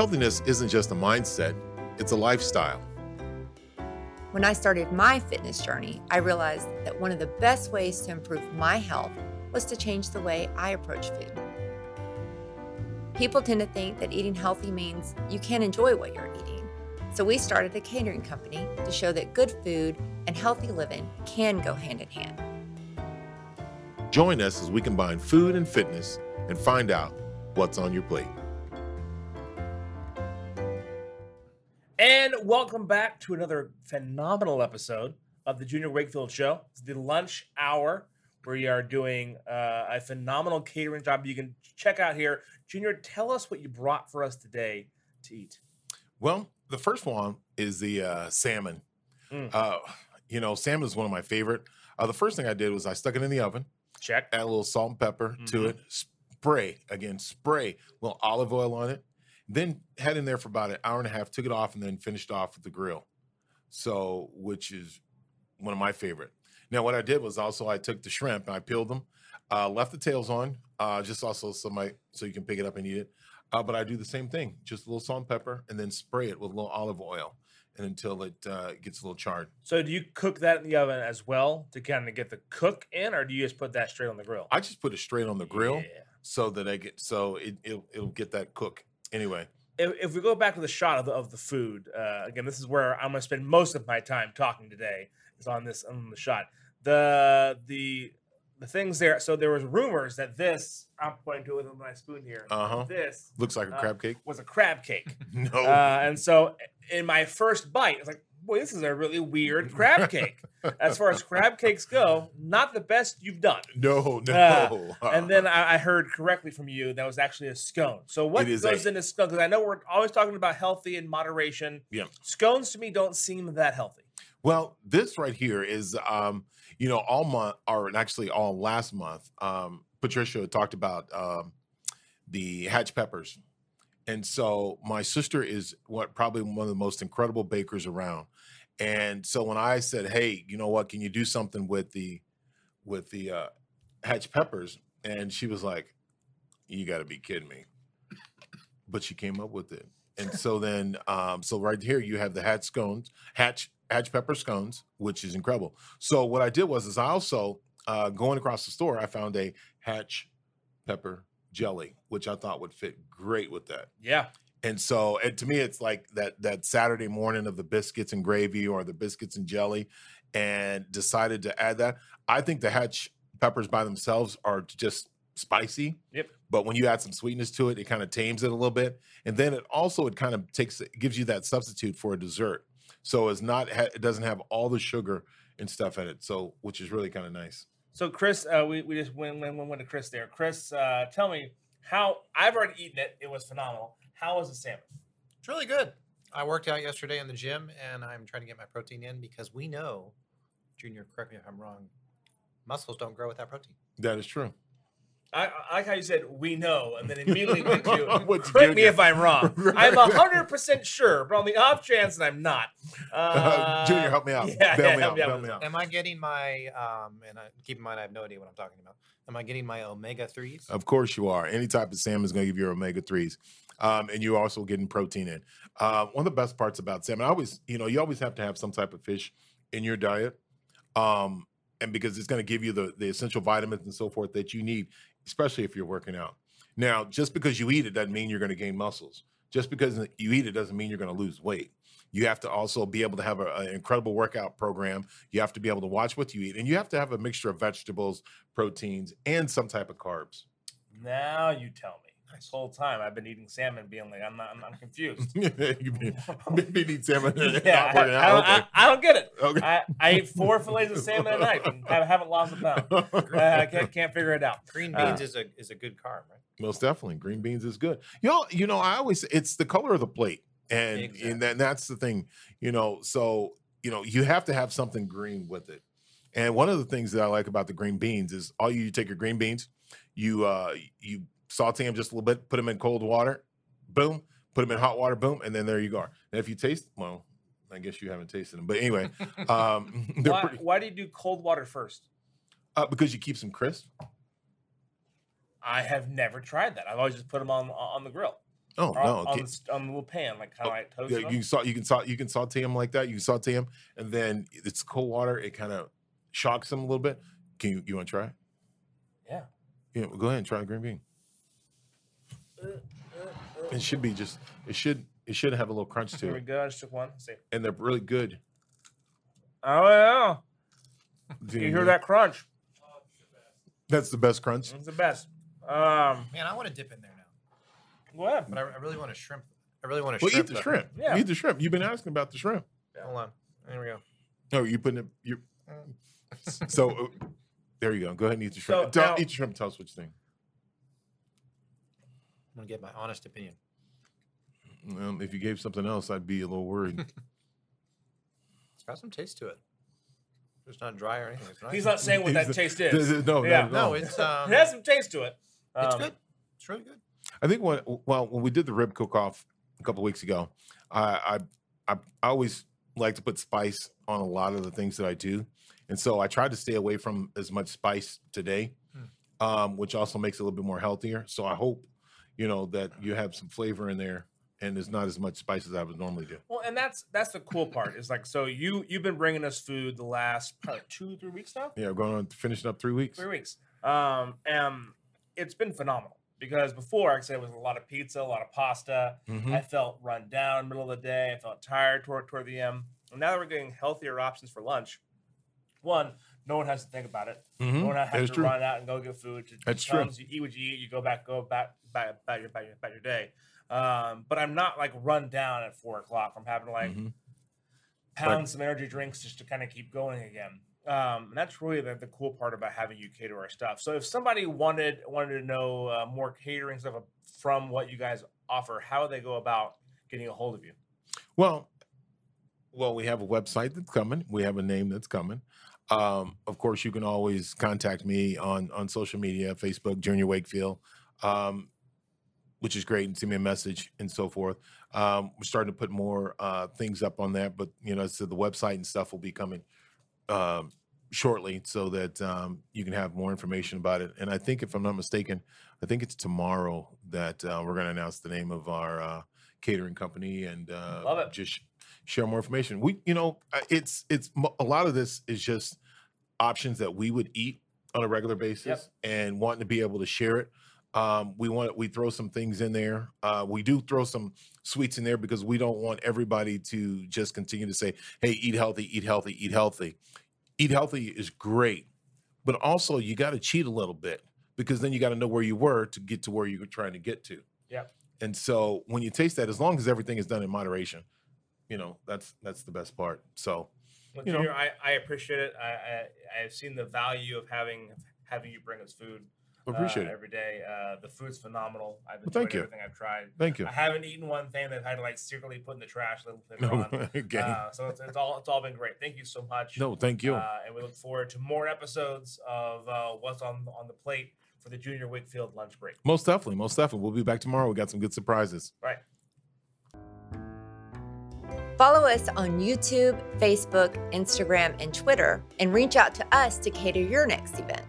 Healthiness isn't just a mindset, it's a lifestyle. When I started my fitness journey, I realized that one of the best ways to improve my health was to change the way I approach food. People tend to think that eating healthy means you can't enjoy what you're eating. So we started a catering company to show that good food and healthy living can go hand in hand. Join us as we combine food and fitness and find out what's on your plate. And welcome back to another phenomenal episode of the Junior Wakefield Show. It's the lunch hour where we are doing a phenomenal catering job you can check out here. Junior, tell us what you brought for us today to eat. Well, the first one is the salmon. Salmon is one of my favorite. The first thing I did was I stuck it in the oven. Check. Add a little salt and pepper to it. Spray a little olive oil on it. Then had in there for about an hour and a half, took it off, and then finished off with the grill. So, which is one of my favorite. Now, what I did was also I took the shrimp and I peeled them, left the tails on, just also so you can pick it up and eat it. But I do the same thing, just a little salt and pepper, and then spray it with a little olive oil and until it gets a little charred. So do you cook that in the oven as well to kind of get the cook in, or do you just put that straight on the grill? I just put it straight on the grill so that it'll get that cook. Anyway, if we go back to the shot of the food, again, this is where I'm going to spend most of my time talking today is on the shot. The things there. So there was rumors that this, I'm pointing to it with my spoon here. This looks like a crab cake. Was a crab cake. No. And so in my first bite, I was like, boy, this is a really weird crab cake. As far as crab cakes go, not the best you've done. No. And then I heard correctly from you that was actually a scone. So what goes in a scone? Because I know we're always talking about healthy and moderation. Yeah. Scones to me don't seem that healthy. Well, this right here is, all last month, Patricia talked about the Hatch peppers. And so my sister is probably one of the most incredible bakers around. And so when I said, hey, you know what, can you do something with the Hatch peppers? And she was like, you got to be kidding me. But she came up with it. And so then, right here, you have the Hatch pepper scones, which is incredible. So what I did was I also, going across the store, I found a Hatch pepper jelly, which I thought would fit great with that. Yeah. And so, and to me, it's like that Saturday morning of the biscuits and gravy or the biscuits and jelly, and decided to add that. I think the Hatch peppers by themselves are just spicy. Yep. But when you add some sweetness to it, it kind of tames it a little bit. And then it gives you that substitute for a dessert. So it doesn't have all the sugar and stuff in it, so which is really kind of nice. So Chris, we just went to Chris there. Chris, tell me how I've already eaten it. It was phenomenal. How was the salmon? It's really good. I worked out yesterday in the gym, and I'm trying to get my protein in because we know, Junior, correct me if I'm wrong, muscles don't grow without protein. That is true. I like how you said, we know, and then immediately went to, correct me if I'm wrong. Right. I'm 100% sure, but on the off chance that I'm not. Junior, help me out. Help me out. Am I getting my, keep in mind, I have no idea what I'm talking about. Am I getting my omega-3s? Of course you are. Any type of salmon is going to give you omega-3s. And you're also getting protein in. One of the best parts about salmon, you always have to have some type of fish in your diet. And because it's going to give you the essential vitamins and so forth that you need, especially if you're working out. Now, just because you eat it doesn't mean you're going to gain muscles. Just because you eat it doesn't mean you're going to lose weight. You have to also be able to have an incredible workout program. You have to be able to watch what you eat. And you have to have a mixture of vegetables, proteins, and some type of carbs. Now you tell me. This whole time I've been eating salmon, being like, I'm confused. You've been eating salmon. Yeah, I don't get it. Okay. I eat 4 fillets of salmon a night and I haven't lost a pound. I can't figure it out. Green beans is a good carb, right? Most definitely, green beans is good. You know, I always it's the color of the plate, and exactly. And that's the thing, you know. So you know, you have to have something green with it. And one of the things that I like about the green beans is you take your green beans, you saute them just a little bit, put them in cold water, boom, put them in hot water, boom, and then there you go. And if you taste, well, I guess you haven't tasted them. But anyway. Why do you do cold water first? Because you keep them crisp. I have never tried that. I've always just put them on the grill. Oh no! On the little pan, like kind of like toast. Yeah, you can saute them like that. You can saute them, and then it's cold water. It kind of shocks them a little bit. Can you want to try it? Yeah. Yeah. Well, go ahead and try the green bean. It should be just. It should have a little crunch to it. Here we go. I just took one. Let's see. And they're really good. Oh yeah. You hear that crunch? That's the best crunch. It's the best. Man, I want to dip in there now. What? But I really want a shrimp. I really want a shrimp. Eat the shrimp. Yeah. Eat the shrimp. You've been asking about the shrimp. Yeah. Hold on. There we go. No, you putting it. You. So there you go. Go ahead and eat the shrimp. So, eat the shrimp. Tell us what you think. I'm gonna get my honest opinion. If you gave something else, I'd be a little worried. It's got some taste to it. It's not dry or anything. He's not saying what that taste is. No, yeah. No. It's it has some taste to it. It's good. It's really good. I think when we did the rib cook-off a couple of weeks ago, I always like to put spice on a lot of the things that I do, and so I tried to stay away from as much spice today, which also makes it a little bit more healthier. So I hope that you have some flavor in there, and there's not as much spice as I would normally do. Well, and that's the cool part is like so you've been bringing us food the last probably 2-3 weeks now. Yeah, we're going on finishing up 3 weeks. 3 weeks. And it's been phenomenal. Because before, I'd say it was a lot of pizza, a lot of pasta. Mm-hmm. I felt run down in the middle of the day. I felt tired toward the end. And now that we're getting healthier options for lunch, one, no one has to think about it. Mm-hmm. No one has to run out and go get food. That's true. You eat what you eat. You go back about your day. But I'm not like run down at 4 o'clock. I'm having to like pound some energy drinks just to kind of keep going again. And that's really the cool part about having you cater our stuff. So if somebody wanted to know more catering stuff from what you guys offer, how would they go about getting a hold of you? Well, we have a website that's coming. We have a name that's coming. Of course, you can always contact me on social media, Facebook, Junior Wakefield, which is great, and send me a message and so forth. We're starting to put more things up on that, but so the website and stuff will be coming shortly, so that you can have more information about it. And I think, if I'm not mistaken, I think it's tomorrow that we're going to announce the name of our catering company and love it. Just share more information. We, it's a lot of this is just options that we would eat on a regular basis and wanting to be able to share it. We throw some things in there. We do throw some sweets in there because we don't want everybody to just continue to say, hey, eat healthy, eat healthy, eat healthy. Eat healthy is great, but also you got to cheat a little bit, because then you got to know where you were to get to where you were trying to get to. Yeah. And so when you taste that, as long as everything is done in moderation, that's the best part. So, Junior, I appreciate it. I've seen the value of having you bring us food. Appreciate it every day. The food's phenomenal. I've enjoyed everything I've tried. Thank you. I haven't eaten one thing that I've had to like secretly put in the trash later on. Okay. So it's all been great. Thank you so much. No, thank you. And we look forward to more episodes of What's on the Plate for the Junior Wakefield lunch break. Most definitely. We'll be back tomorrow. We got some good surprises. Right. Follow us on YouTube, Facebook, Instagram, and Twitter, and reach out to us to cater your next event.